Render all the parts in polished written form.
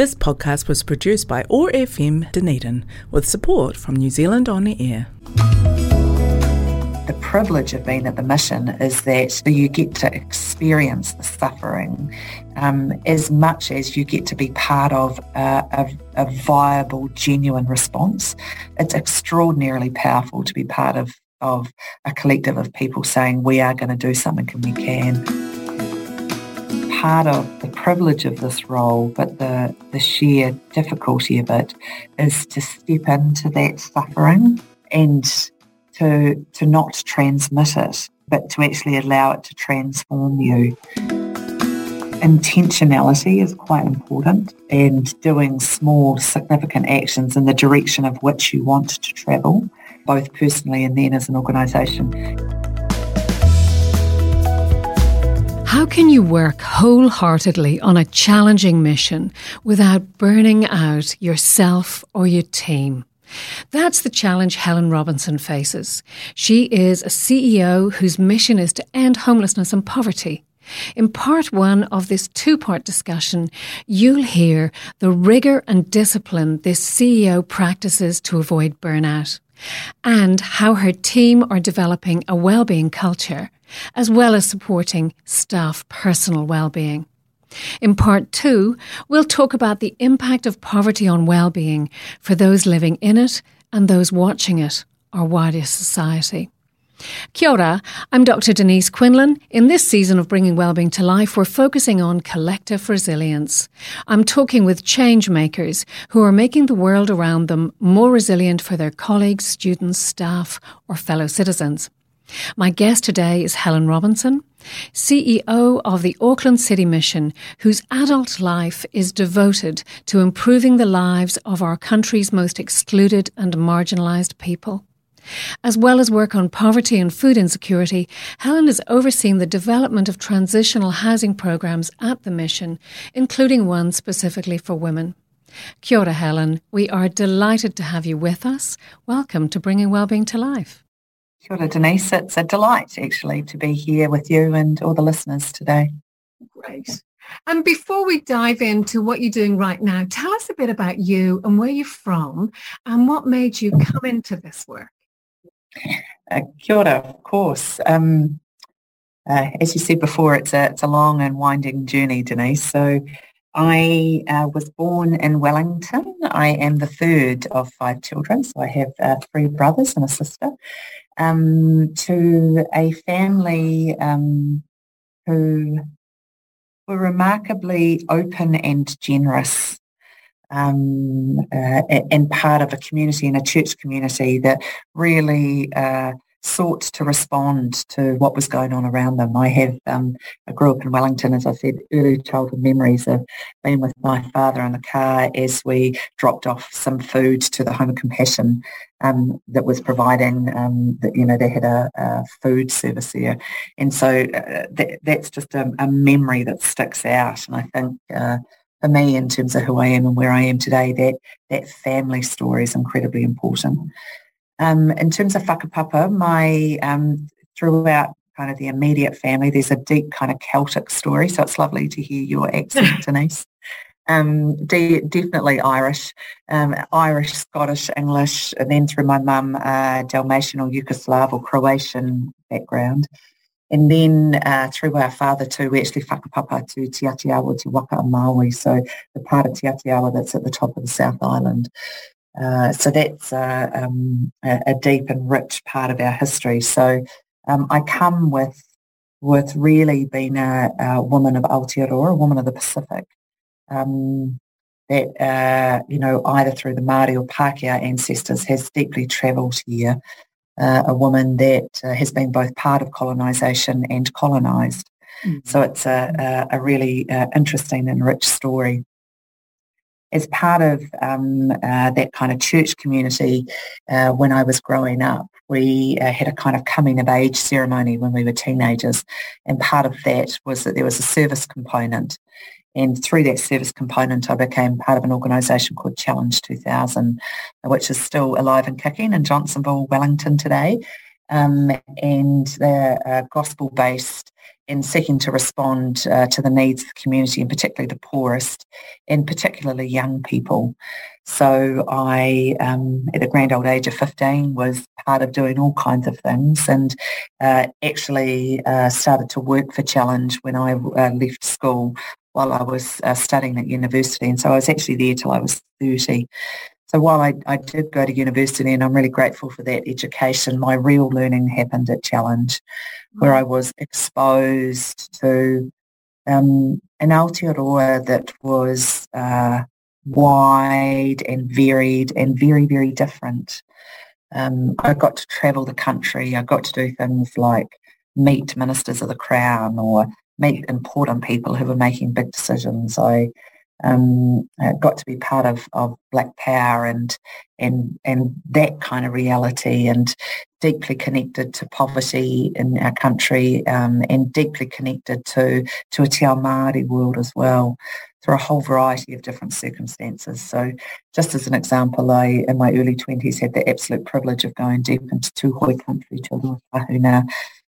This podcast was produced by OAR FM Dunedin with support from New Zealand On Air. The privilege of being at the mission is that you get to experience the suffering as much as you get to be part of a viable, genuine response. It's extraordinarily powerful to be part of a collective of people saying we are going to do something and we can. Part of the privilege of this role, but the sheer difficulty of it, is to step into that suffering and to not transmit it, but to actually allow it to transform you. Intentionality is quite important, and doing small, significant actions in the direction of which you want to travel, both personally and then as an organisation. How can you work wholeheartedly on a challenging mission without burning out yourself or your team? That's the challenge Helen Robinson faces. She is a CEO whose mission is to end homelessness and poverty. In part one of this two-part discussion, you'll hear the rigour and discipline this CEO practices to avoid burnout, and how her team are developing a wellbeing culture, as well as supporting staff personal wellbeing. In part two, we'll talk about the impact of poverty on wellbeing for those living in it and those watching it, or wider society. Kia ora, I'm Dr. Denise Quinlan. In this season of Bringing Wellbeing to Life, we're focusing on collective resilience. I'm talking with change makers who are making the world around them more resilient for their colleagues, students, staff, or fellow citizens. My guest today is Helen Robinson, CEO of the Auckland City Mission, whose adult life is devoted to improving the lives of our country's most excluded and marginalised people. As well as work on poverty and food insecurity, Helen has overseen the development of transitional housing programs at the mission, including one specifically for women. Kia ora, Helen. We are delighted to have you with us. Welcome to Bringing Wellbeing to Life. Kia ora, Denise. It's a delight, actually, to be here with you and all the listeners today. Great. And before we dive into what you're doing right now, tell us a bit about you and where you're from and what made you come into this work. Kia ora, of course. As you said before, it's a long and winding journey, Denise. So I was born in Wellington. I am the third of five children, so I have three brothers and a sister. To a family who were remarkably open and generous, and part of a community and a church community that really sought to respond to what was going on around them. I grew up in Wellington, as I said, early childhood memories of being with my father in the car as we dropped off some food to the Home of Compassion that was providing, they had a food service there. And so that's just a memory that sticks out. And I think for me, in terms of who I am and where I am today, that family story is incredibly important. In terms of whakapapa, my throughout kind of the immediate family, there's a deep kind of Celtic story, so it's lovely to hear your accent, Denise. Definitely Irish, Scottish, English, and then through my mum, Dalmatian or Yugoslav or Croatian background. And then through our father too, we actually whakapapa to Te Āti Awa, Te Waka a Māui, so the part of Te Āti Awa that's at the top of the South Island. So that's a deep and rich part of our history. So I come with really being a woman of Aotearoa, a woman of the Pacific, that, either through the Māori or Pākehā ancestors has deeply travelled here, a woman that has been both part of colonisation and colonised. Mm. So it's a really interesting and rich story. As part of that kind of church community, when I was growing up, we had a kind of coming-of-age ceremony when we were teenagers, and part of that was that there was a service component, and through that service component I became part of an organisation called Challenge 2000, which is still alive and kicking in Johnsonville, Wellington today, and they're gospel-based in seeking to respond to the needs of the community, and particularly the poorest, and particularly young people. So I, at the grand old age of 15, was part of doing all kinds of things, and actually started to work for Challenge when I left school while I was studying at university. And so I was actually there till I was 30. So while I did go to university, and I'm really grateful for that education, my real learning happened at Challenge, where I was exposed to an Aotearoa that was wide and varied and very, very different. I got to travel the country. I got to do things like meet ministers of the Crown or meet important people who were making big decisions. I got to be part of Black Power and that kind of reality, and deeply connected to poverty in our country, and deeply connected to a te ao Māori world as well, through a whole variety of different circumstances. So just as an example, I, in my early 20s, had the absolute privilege of going deep into Tūhoe country, to Rua Pahuna,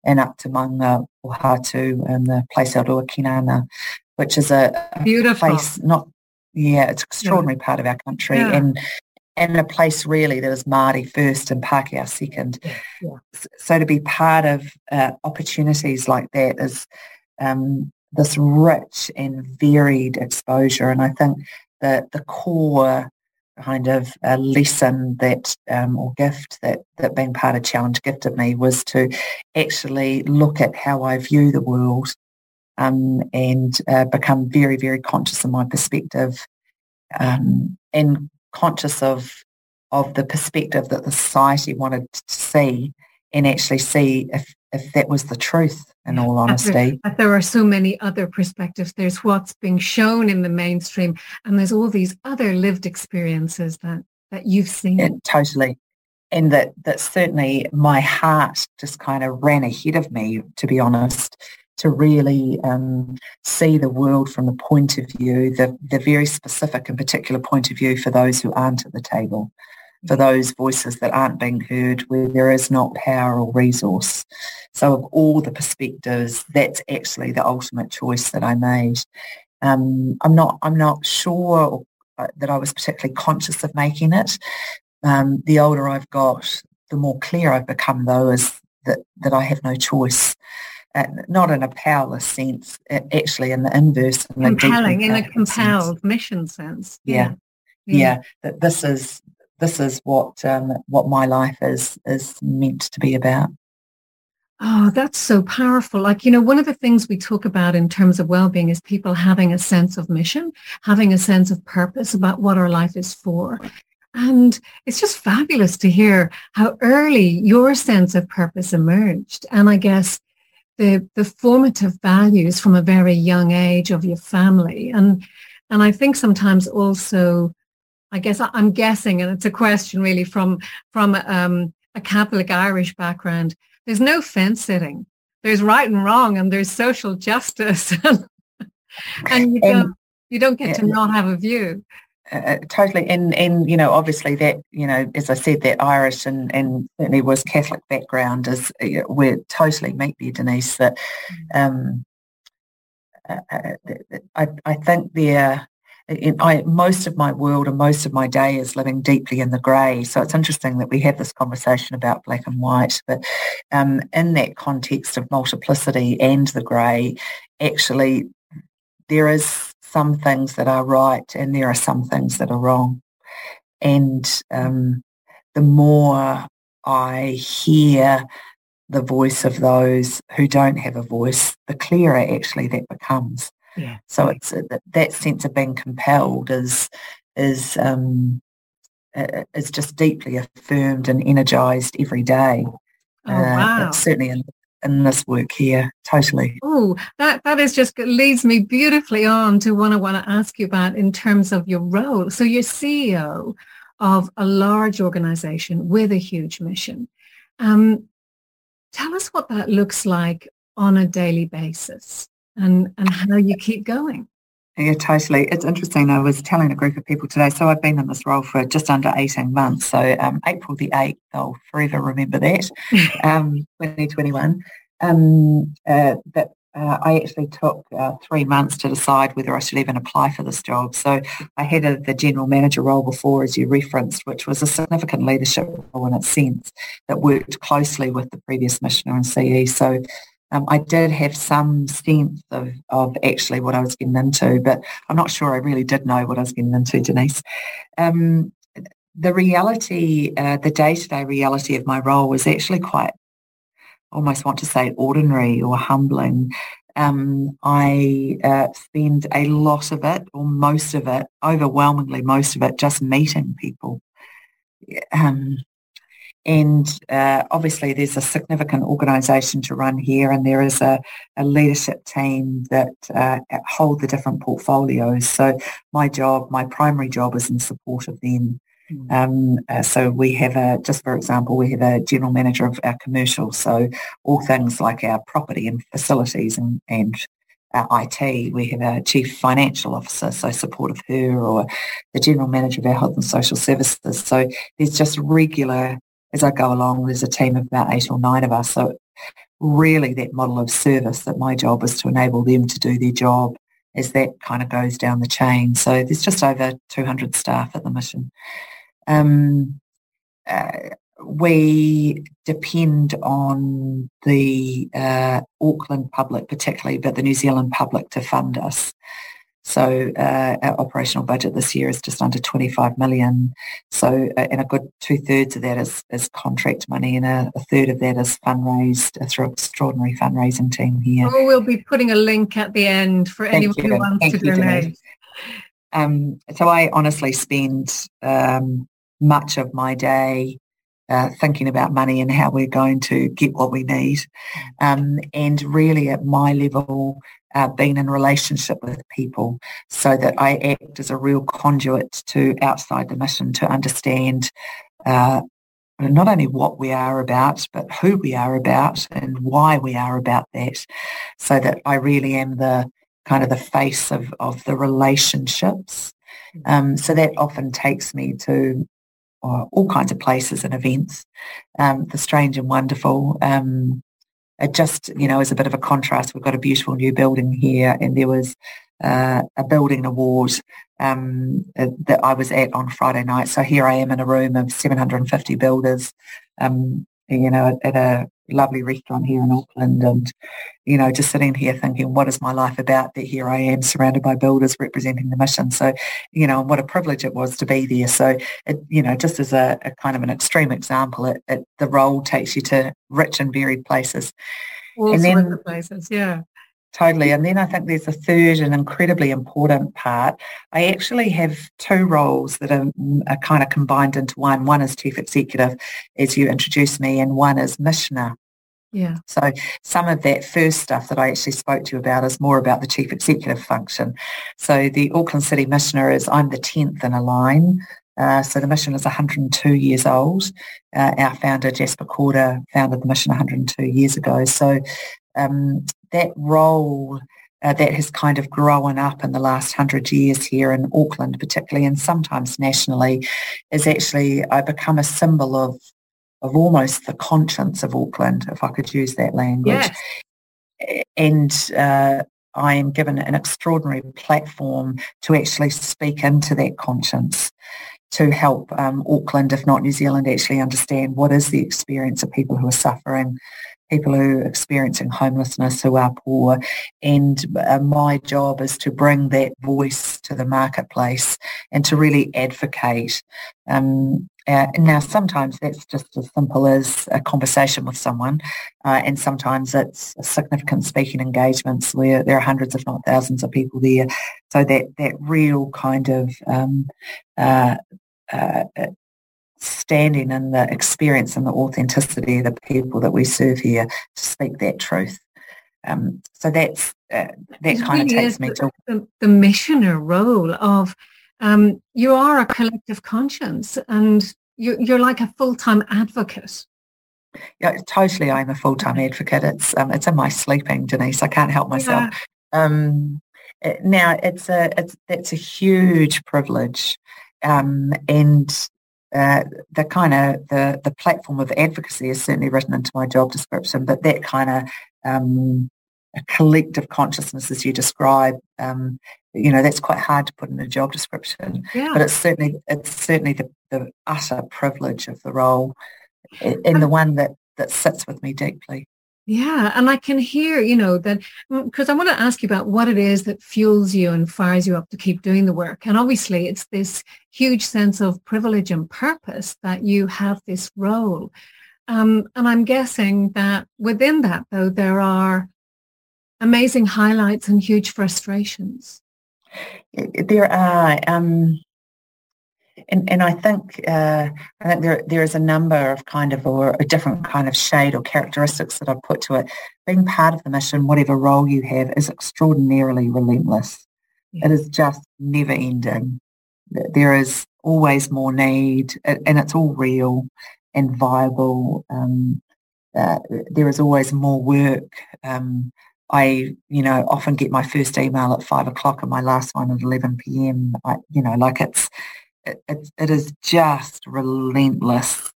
and up to Maunga Ohatu, and the place Orua Kinana, which is a beautiful place, it's an extraordinary part of our country, and a place really that is Māori first and Pākehā second. Yeah. So to be part of opportunities like that is this rich and varied exposure, and I think that the core kind of a lesson that or gift that being part of Challenge gifted me was to actually look at how I view the world, and become very, very conscious of my perspective, and conscious of the perspective that the society wanted to see, and actually see if that was the truth, in all honesty. But there are so many other perspectives. There's what's being shown in the mainstream, and there's all these other lived experiences that you've seen. Yeah, totally. And that certainly my heart just kind of ran ahead of me, to be honest, to really see the world from the point of view, the very specific and particular point of view for those who aren't at the table, for those voices that aren't being heard, where there is not power or resource. So of all the perspectives, that's actually the ultimate choice that I made. I'm not sure that I was particularly conscious of making it. The older I've got, the more clear I've become, though, is that I have no choice. Not in a powerless sense, actually in the inverse. In a compelled mission sense. That this is what my life is meant to be about. Oh, that's so powerful. One of the things we talk about in terms of well-being is people having a sense of mission, having a sense of purpose about what our life is for. And it's just fabulous to hear how early your sense of purpose emerged. And I guess the formative values from a very young age of your family. And I think sometimes also, I guess I'm guessing, and it's a question really from a Catholic Irish background, there's no fence sitting. There's right and wrong, and there's social justice. And you don't get to not have a view. Totally. And obviously that, as I said, that Irish and certainly was Catholic background is, we're totally meet there, Denise, that I think most of my world and most of my day is living deeply in the grey. So it's interesting that we have this conversation about black and white, but in that context of multiplicity and the grey, actually there is some things that are right and there are some things that are wrong. And the more I hear the voice of those who don't have a voice, the clearer actually that becomes. Yeah. So it's that sense of being compelled is just deeply affirmed and energised every day. Oh, wow. It's certainly in this work here, totally. Oh, that is just leads me beautifully on to what I want to ask you about in terms of your role. So you're CEO of a large organisation with a huge mission. Tell us what that looks like on a daily basis and how you keep going. Yeah, totally. It's interesting. I was telling a group of people today, so I've been in this role for just under 18 months. So April the 8th, I'll forever remember that, 2021. But I actually took 3 months to decide whether I should even apply for this job. So I had the general manager role before, as you referenced, which was a significant leadership role in its sense that worked closely with the previous missioner and CE. So I did have some sense of actually what I was getting into, but I'm not sure I really did know what I was getting into, Denise. The reality, the day-to-day reality of my role was actually quite, almost want to say, ordinary or humbling. I spend a lot of it, or most of it, overwhelmingly most of it, just meeting people. And obviously there's a significant organisation to run here, and there is a leadership team that hold the different portfolios. So my job, my primary job, is in support of them. So we have just for example, we have a general manager of our commercial, so all things like our property and facilities and our IT. We have a chief financial officer, so support of her, or the general manager of our health and social services. So there's just regular, as I go along, there's a team of about 8 or 9 of us. So really that model of service that my job is to enable them to do their job, as that kind of goes down the chain. So there's just over 200 staff at the mission. We depend on the Auckland public particularly, but the New Zealand public to fund us. So our operational budget this year is just under 25 million. So and a good 2/3 of that is contract money, and a 1/3 of that is fundraised through an extraordinary fundraising team here. Oh, we'll be putting a link at the end for anyone who wants to donate. So I honestly spend much of my day thinking about money and how we're going to get what we need. And really at my level, being in relationship with people so that I act as a real conduit to outside the mission to understand not only what we are about, but who we are about and why we are about that, so that I really am the kind of the face of the relationships. So that often takes me to all kinds of places and events, the strange and wonderful. It just, you know, as a bit of a contrast, we've got a beautiful new building here, and there was a building award that I was at on Friday night. So here I am in a room of 750 builders, you know, at a lovely restaurant here in Auckland, and, you know, just sitting here thinking, what is my life about, that here I am surrounded by builders representing the mission. So, you know, and what a privilege it was to be there. So, it, you know, just as a kind of an extreme example, the role takes you to rich and varied places. All sorts of places, yeah. Totally. And then I think there's a third and incredibly important part. I actually have 2 roles that are kind of combined into one. One is chief executive, as you introduced me, and one is missioner. Yeah. So some of that first stuff that I actually spoke to you about is more about the chief executive function. So the Auckland City missioner is, I'm the 10th in a line. So the mission is 102 years old. Our founder, Jasper Corder, founded the mission 102 years ago. So that role that has kind of grown up in the last 100 years here in Auckland particularly, and sometimes nationally, is actually, I become a symbol of almost the conscience of Auckland, if I could use that language. Yes. And I am given an extraordinary platform to actually speak into that conscience, to help Auckland, if not New Zealand, actually understand what is the experience of people who are suffering, people who are experiencing homelessness, who are poor. And my job is to bring that voice to the marketplace and to really advocate. Now, sometimes that's just as simple as a conversation with someone, and sometimes it's significant speaking engagements where there are hundreds, if not thousands, of people there. So that real kind of standing in the experience and the authenticity of the people that we serve here to speak that truth. So that's that it kind really of takes me to the missioner role of you are a collective conscience, and you're like a full-time advocate. Yeah, totally. I'm a full-time advocate. It's in my sleeping, Denise. I can't help myself. Yeah. Now that's a huge privilege, and. The kind of the platform of advocacy is certainly written into my job description, but that kind of a collective consciousness, as you describe, that's quite hard to put in a job description. Yeah. But it's certainly the utter privilege of the role, and the one that sits with me deeply. Yeah, and I can hear, that, because I want to ask you about what it is that fuels you and fires you up to keep doing the work. And obviously it's this huge sense of privilege and purpose that you have this role. And I'm guessing that within that, though, there are amazing highlights and huge frustrations. There are, and I think there is a number of or a different kind of shade or characteristics that I've put to it. Being part of the mission, whatever role you have, is extraordinarily relentless. Yeah. It is just never ending. There is always more need, and it's all real and viable. There is always more work. I often get my first email at 5:00 and my last one at 11 p.m. It is just relentless.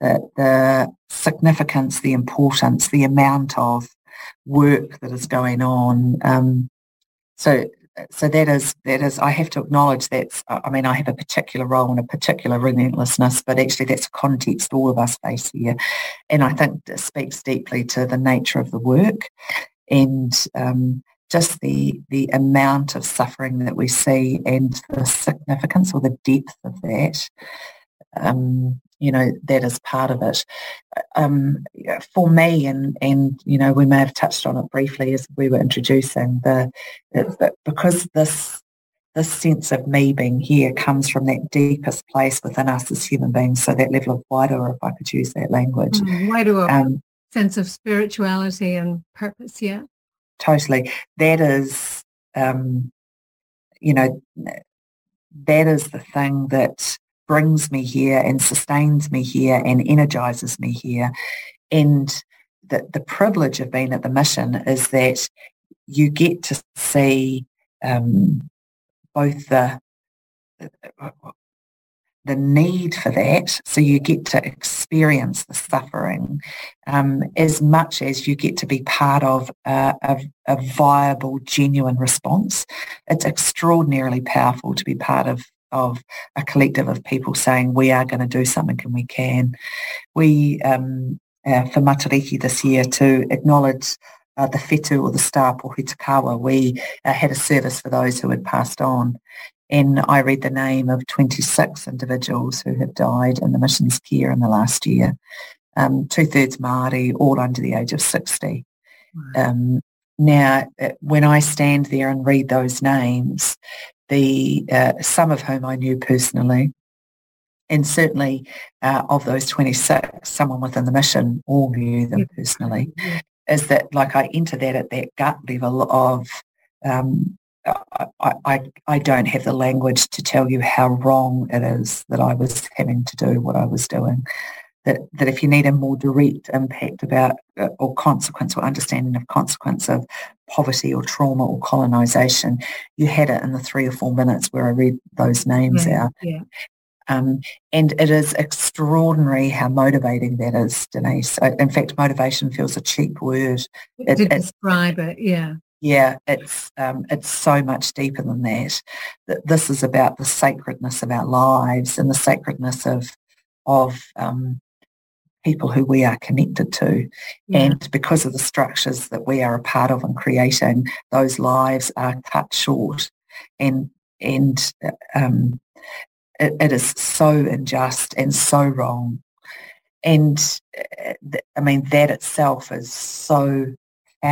The significance, the importance, the amount of work that is going on. So that is. I have to acknowledge that. I mean, I have a particular role and a particular relentlessness, but actually, that's a context all of us face here, and I think it speaks deeply to the nature of the work. And just the amount of suffering that we see and the significance or the depth of that, that is part of it. For me, and we may have touched on it briefly as we were introducing, because this sense of me being here comes from that deepest place within us as human beings, so that level of wairua, if I could use that language. Wairua. Sense of spirituality and purpose, yeah. Totally. That is, that is the thing that brings me here and sustains me here and energises me here. And the privilege of being at the mission is that you get to see both the need for that, so you get to experience the suffering as much as you get to be part of a viable, genuine response. It's extraordinarily powerful to be part of a collective of people saying we are going to do something and we can. We, for Matariki this year, to acknowledge the whetū or the star Pōhutukawa, we had a service for those who had passed on. And I read the name of 26 individuals who have died in the mission's care in the last year, 2/3 Māori, all under the age of 60. Wow. Now, when I stand there and read those names, some of whom I knew personally, and certainly of those 26, someone within the mission all knew them personally, is that I enter that at that gut level of... I don't have the language to tell you how wrong it is that I was having to do what I was doing. That if you need a more direct impact about or consequence or understanding of consequence of poverty or trauma or colonisation, you had it in the 3 or 4 minutes where I read those names out. Yeah. And it is extraordinary how motivating that is, Denise. In fact, motivation feels a cheap word. To describe it, yeah. Yeah, it's so much deeper than that. This is about the sacredness of our lives and the sacredness of people who we are connected to. Yeah. And because of the structures that we are a part of and creating, those lives are cut short. And it is so unjust and so wrong. And, that itself is so...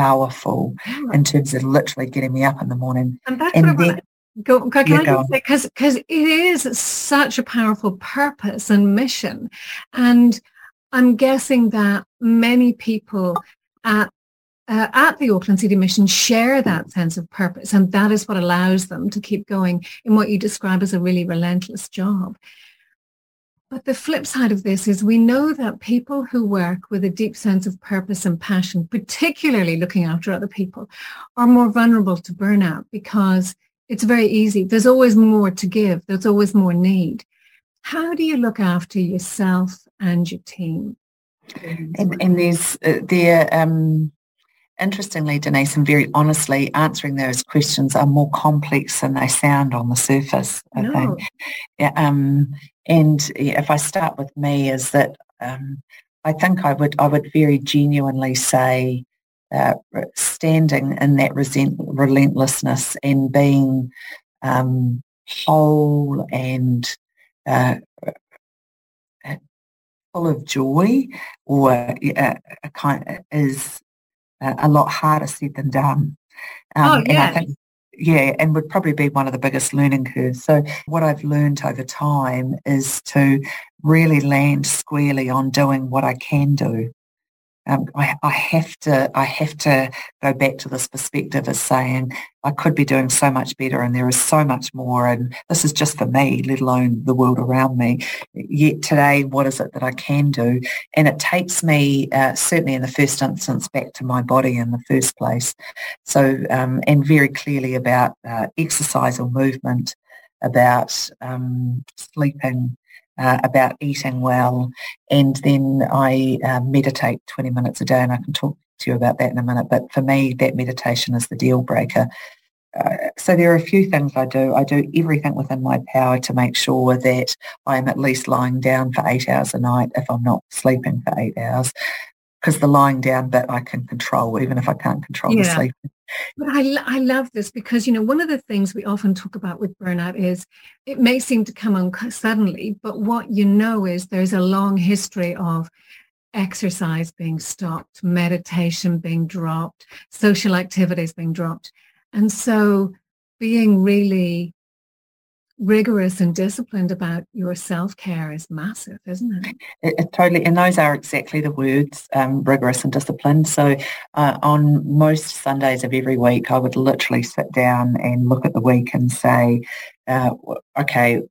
powerful in terms of literally getting me up in the morning. And that's what I want to go. Because it is such a powerful purpose and mission, and I'm guessing that many people at the Auckland City Mission share that sense of purpose, and that is what allows them to keep going in what you describe as a really relentless job. But the flip side of this is we know that people who work with a deep sense of purpose and passion, particularly looking after other people, are more vulnerable to burnout because it's very easy. There's always more to give. There's always more need. How do you look after yourself and your team? And there's Interestingly, Denise, and very honestly, answering those questions are more complex than they sound on the surface. No. Yeah, and if I start with me, is that I think I would very genuinely say standing in that relentlessness and being whole and full of joy, or a kind is a lot harder said than done. And I think, and would probably be one of the biggest learning curves. So what I've learned over time is to really land squarely on doing what I can do. I have to go back to this perspective as saying I could be doing so much better, and there is so much more, and this is just for me, let alone the world around me. Yet today, what is it that I can do? And it takes me certainly in the first instance back to my body in the first place. So and very clearly about exercise or movement, about sleeping, about eating well, and then I meditate 20 minutes a day, and I can talk to you about that in a minute, but for me that meditation is the deal breaker. So there are a few things I do. I do everything within my power to make sure that I'm at least lying down for 8 hours a night if I'm not sleeping for 8 hours, because the lying down bit I can control even if I can't control the sleeping. But I love this because, you know, one of the things we often talk about with burnout is it may seem to come on suddenly, but what you know is there's a long history of exercise being stopped, meditation being dropped, social activities being dropped. And so being really rigorous and disciplined about your self-care is massive, isn't it? It totally, and those are exactly the words, rigorous and disciplined. So on most Sundays of every week, I would literally sit down and look at the week and say, okay,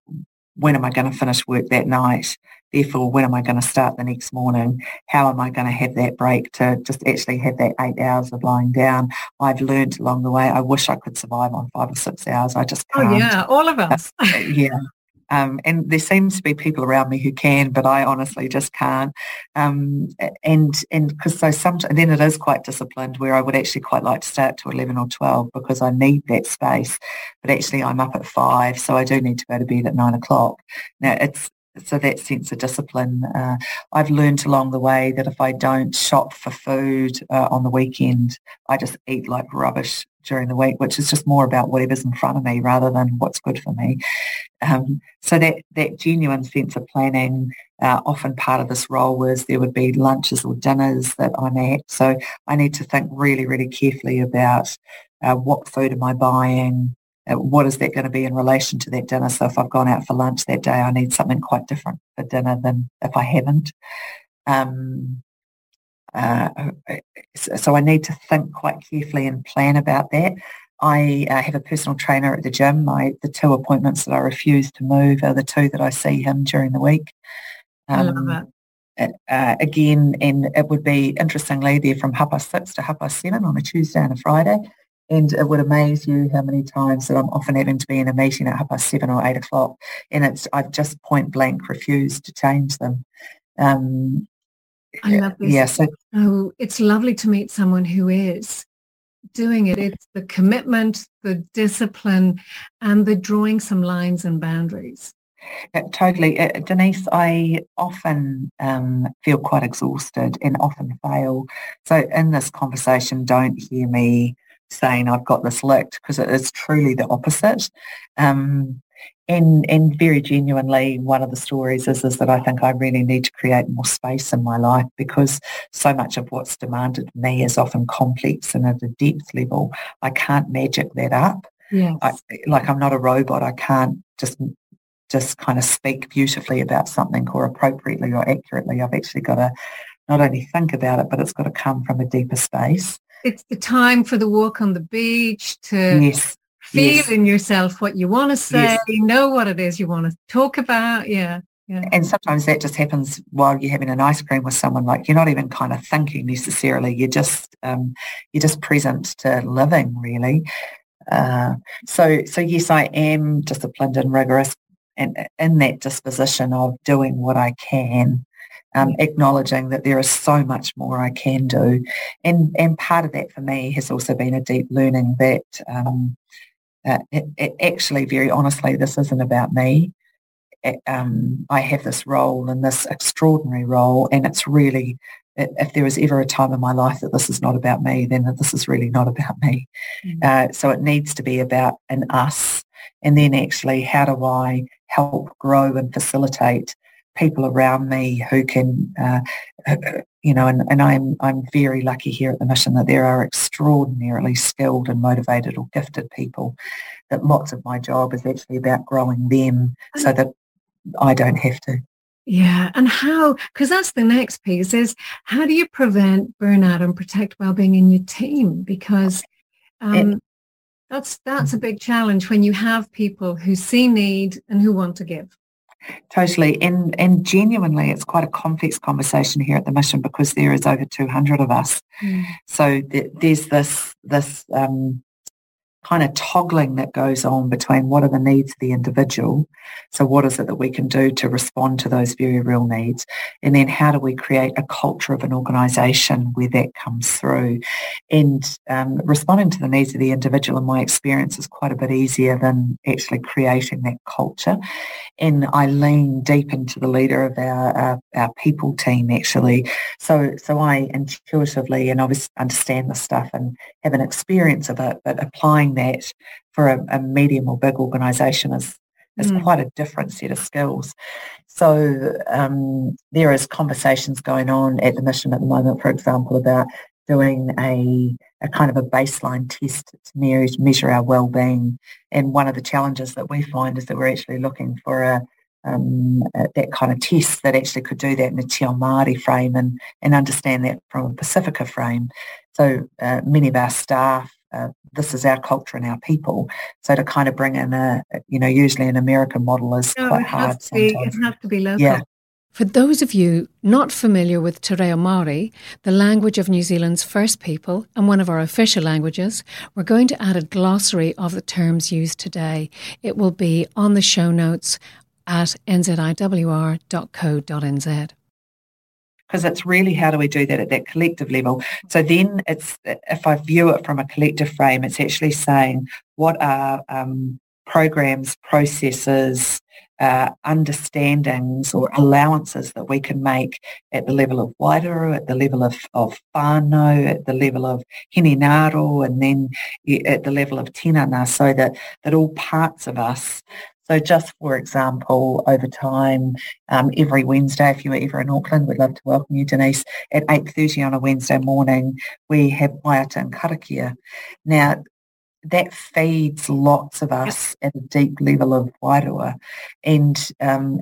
when am I going to finish work that night? Therefore, when am I going to start the next morning? How am I going to have that break to just actually have that 8 hours of lying down? I've learned along the way, I wish I could survive on 5 or 6 hours. I just can't. Oh, yeah, all of us. And there seems to be people around me who can, but I honestly just can't. Then it is quite disciplined where I would actually quite like to stay up to 11 or 12 because I need that space. But actually I'm up at 5, so I do need to go to bed at 9 o'clock. Now, so that sense of discipline. I've learned along the way that if I don't shop for food on the weekend, I just eat like rubbish during the week, which is just more about whatever's in front of me rather than what's good for me. So that genuine sense of planning, often part of this role was there would be lunches or dinners that I'm at. So I need to think really, really carefully about what food am I buying, what is that going to be in relation to that dinner? So if I've gone out for lunch that day, I need something quite different for dinner than if I haven't. So I need to think quite carefully and plan about that. I have a personal trainer at the gym. The two appointments that I refuse to move are the two that I see him during the week. I love that. Again, and it would be, interestingly, they're from 6:30 to 7:30 on a Tuesday and a Friday. And it would amaze you how many times that I'm often having to be in a meeting at 7 or 8 o'clock, and I've just point blank refused to change them. I love this. Yeah, it's lovely to meet someone who is doing it. It's the commitment, the discipline, and the drawing some lines and boundaries. Totally. Denise, I often feel quite exhausted and often fail. So in this conversation, don't hear me saying I've got this licked, because it is truly the opposite. And very genuinely, one of the stories is that I think I really need to create more space in my life, because so much of what's demanded of me is often complex and at a depth level. I can't magic that up. Yes. I'm not a robot. I can't just kind of speak beautifully about something or appropriately or accurately. I've actually got to not only think about it, but it's got to come from a deeper space. It's the time for the walk on the beach to feel in yourself what you want to say, know what it is you want to talk about. Yeah. And sometimes that just happens while you're having an ice cream with someone. Like, you're not even kind of thinking necessarily. You're just present to living, really. So yes, I am disciplined and rigorous, and in that disposition of doing what I can acknowledging that there is so much more I can do. And part of that for me has also been a deep learning that it actually, very honestly, this isn't about me. I have this role and this extraordinary role, and it's really, if there was ever a time in my life that this is not about me, then this is really not about me. So it needs to be about an us, and then actually how do I help grow and facilitate people around me who can, and I'm very lucky here at the Mission that there are extraordinarily skilled and motivated or gifted people, that lots of my job is actually about growing them so that I don't have to. Yeah, and how, because that's the next piece, is how do you prevent burnout and protect wellbeing in your team? Because that's a big challenge when you have people who see need and who want to give. Totally, and genuinely, it's quite a complex conversation here at the Mission because there is over 200 of us. So there's this kind of toggling that goes on between what are the needs of the individual, so what is it that we can do to respond to those very real needs, and then how do we create a culture of an organisation where that comes through. And responding to the needs of the individual, in my experience, is quite a bit easier than actually creating that culture. And I lean deep into the leader of our people team, actually. So I intuitively and obviously understand this stuff and have an experience of it, but applying that for a medium or big organisation is quite a different set of skills. So there is conversations going on at the Mission at the moment, for example, about doing a kind of a baseline test to measure our wellbeing. And one of the challenges that we find is that we're actually looking for that kind of test that actually could do that in a Te Ao Māori frame and understand that from a Pasifika frame. So many of our staff, this is our culture and our people. So to kind of bring in usually an American model is quite hard. It has to be local. Yeah. For those of you not familiar with Te Reo Māori, the language of New Zealand's First People and one of our official languages, we're going to add a glossary of the terms used today. It will be on the show notes at nziwr.co.nz. Because it's really, how do we do that at that collective level? So then it's, if I view it from a collective frame, it's actually saying what are programs, processes, understandings or allowances that we can make at the level of Wairau, at the level of whānau, at the level of hine ngaro, and then at the level of tinana, so that all parts of us. So just, for example, over time, every Wednesday, if you were ever in Auckland, we'd love to welcome you, Denise, at 8:30 on a Wednesday morning, we have Waiata and Karakia. Now, that feeds lots of us at a deep level of Wairua, and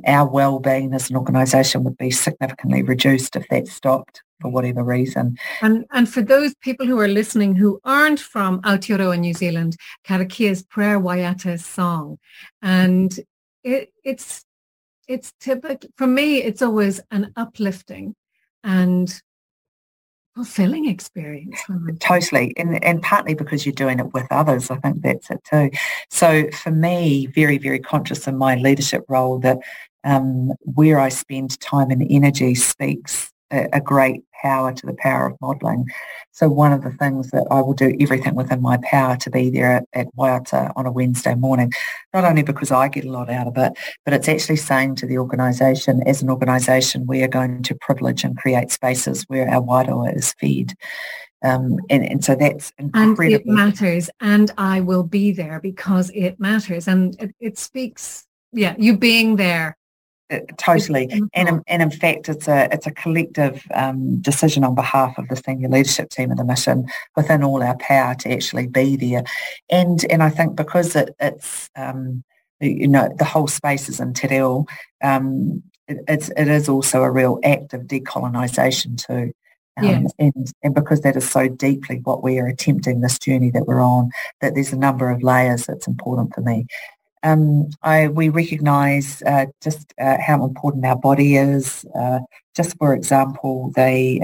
our wellbeing as an organisation would be significantly reduced if that stopped for whatever reason. And for those people who are listening who aren't from Aotearoa, New Zealand, Karakia is prayer, Waiata is song. And it's typical, for me, it's always an uplifting and fulfilling experience. Totally. And partly because you're doing it with others, I think that's it too. So for me, very, very conscious in my leadership role that where I spend time and energy speaks a great power to the power of modelling. So one of the things that I will do everything within my power to be there at Waiata on a Wednesday morning, not only because I get a lot out of it, but it's actually saying to the organisation, as an organisation, we are going to privilege and create spaces where our Wairua is fed. And so that's incredible. And it matters, and I will be there because it matters. And it speaks, you being there. Totally, and in fact, it's a collective decision on behalf of the senior leadership team of the Mission within all our power to actually be there, and I think because it's the whole space is in te reo, it is also a real act of decolonisation too. Yes. And because that is so deeply what we are attempting, this journey that we're on, that there's a number of layers that's important for me. We recognise just how important our body is. Just for example, the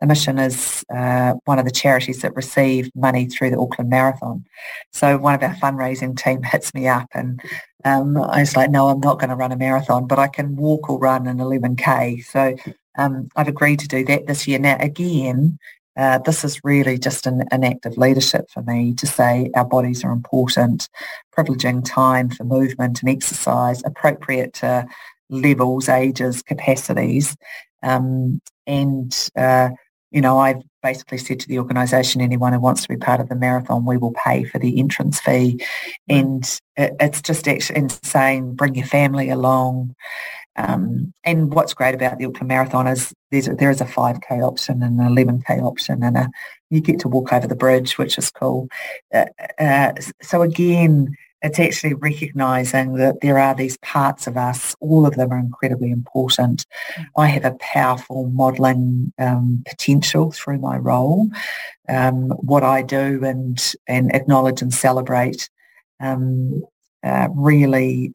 Mission is one of the charities that receive money through the Auckland Marathon. So one of our fundraising team hits me up and I was like, no, I'm not going to run a marathon, but I can walk or run an 11K. So I've agreed to do that this year. Now, again, this is really just an act of leadership for me to say our bodies are important, privileging time for movement and exercise appropriate to levels, ages, capacities. I've basically said to the organisation, anyone who wants to be part of the marathon, we will pay for the entrance fee. And it's just actually insane. Bring your family along. And what's great about the Auckland Marathon is there is a 5K option and an 11K option, and you get to walk over the bridge, which is cool. So again, it's actually recognising that there are these parts of us, all of them are incredibly important. I have a powerful modelling potential through my role, what I do and acknowledge and celebrate really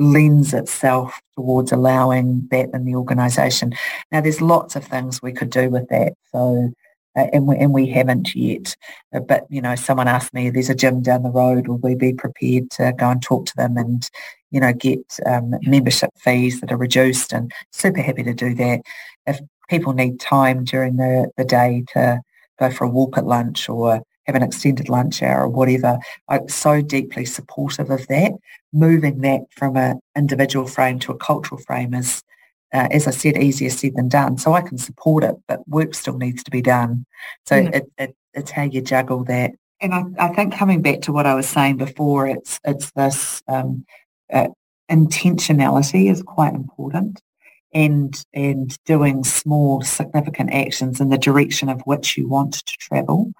lends itself towards allowing that in the organisation. Now, there's lots of things we could do with that, so and we haven't yet. But, someone asked me, there's a gym down the road, will we be prepared to go and talk to them and, get membership fees that are reduced? And super happy to do that. If people need time during the day to go for a walk at lunch or have an extended lunch hour or whatever. I'm so deeply supportive of that. Moving that from an individual frame to a cultural frame is, as I said, easier said than done. So I can support it, but work still needs to be done. So it's how you juggle that. And I think coming back to what I was saying before, it's this intentionality is quite important. And doing small, significant actions in the direction of which you want to travel.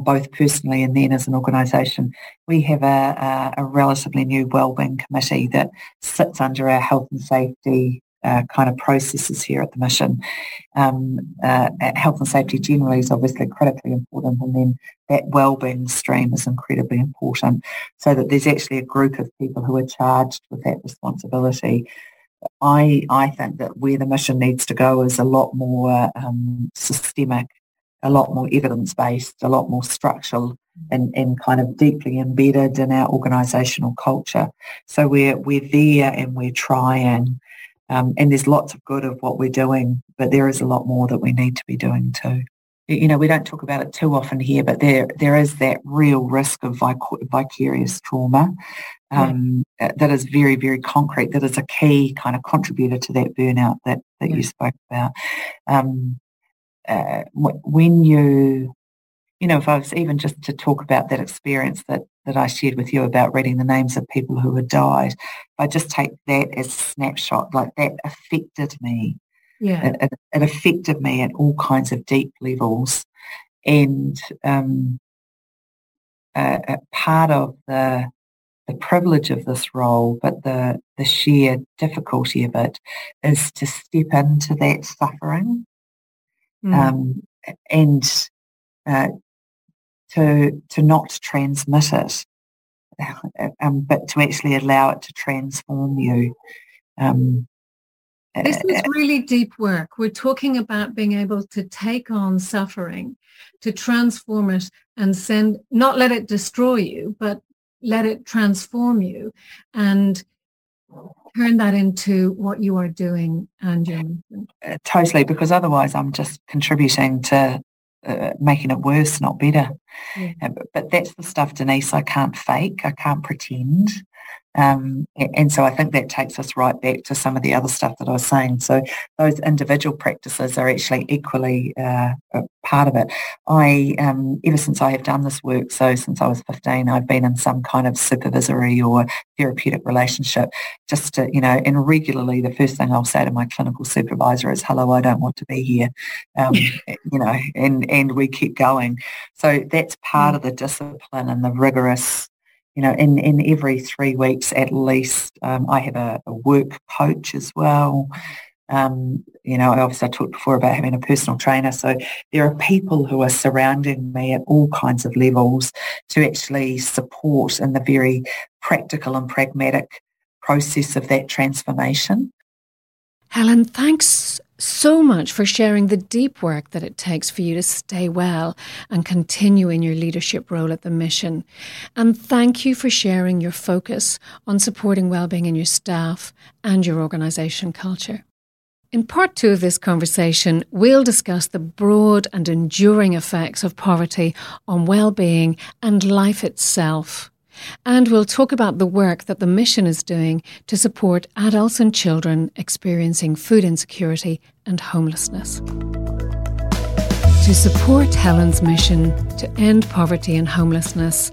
Both personally and then as an organisation. We have a relatively new wellbeing committee that sits under our health and safety kind of processes here at the mission. Health and safety generally is obviously critically important, and then that wellbeing stream is incredibly important, so that there's actually a group of people who are charged with that responsibility. I think that where the mission needs to go is a lot more systemic, a lot more evidence-based, a lot more structural and kind of deeply embedded in our organisational culture. So we're there and we're trying, and there's lots of good of what we're doing, but there is a lot more that we need to be doing too. We don't talk about it too often here, but there is that real risk of vicarious trauma that is very, very concrete, that is a key kind of contributor to that burnout that you spoke about. When you, if I was even just to talk about that experience that I shared with you about reading the names of people who had died, I just take that as a snapshot, like that affected me. Yeah. It affected me at all kinds of deep levels. And part of the privilege of this role, but the sheer difficulty of it, is to step into that suffering. To not transmit it, but to actually allow it to transform you. This is really deep work. We're talking about being able to take on suffering, to transform it and not let it destroy you, but let it transform you and turn that into what you are doing and your mission. Totally, because otherwise I'm just contributing to making it worse, not better. Yeah. But that's the stuff, Denise, I can't fake, I can't pretend. And so I think that takes us right back to some of the other stuff that I was saying. So those individual practices are actually equally part of it. I, ever since I have done this work, so since I was 15, I've been in some kind of supervisory or therapeutic relationship just to, and regularly the first thing I'll say to my clinical supervisor is, hello, I don't want to be here, and we keep going. So that's part of the discipline and the rigorous. In every 3 weeks at least, I have a work coach as well. Obviously I talked before about having a personal trainer. So there are people who are surrounding me at all kinds of levels to actually support in the very practical and pragmatic process of that transformation. Helen, thanks so much for sharing the deep work that it takes for you to stay well and continue in your leadership role at the mission. And thank you for sharing your focus on supporting wellbeing in your staff and your organisation culture. In part two of this conversation, we'll discuss the broad and enduring effects of poverty on well-being and life itself. And we'll talk about the work that the mission is doing to support adults and children experiencing food insecurity and homelessness. To support Helen's mission to end poverty and homelessness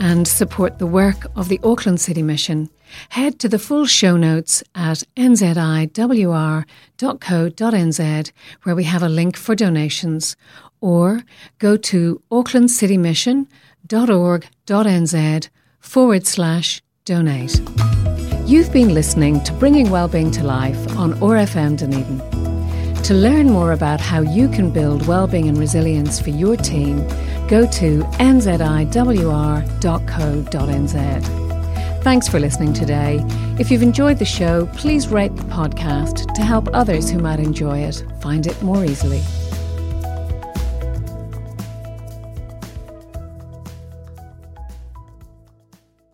and support the work of the Auckland City Mission, head to the full show notes at nziwr.co.nz where we have a link for donations, or go to AucklandCityMission.org.nz/donate. You've been listening to Bringing Wellbeing to Life on OAR FM Dunedin. To learn more about how you can build wellbeing and resilience for your team, go to nziwr.co.nz. Thanks for listening today. If you've enjoyed the show, please rate the podcast to help others who might enjoy it find it more easily.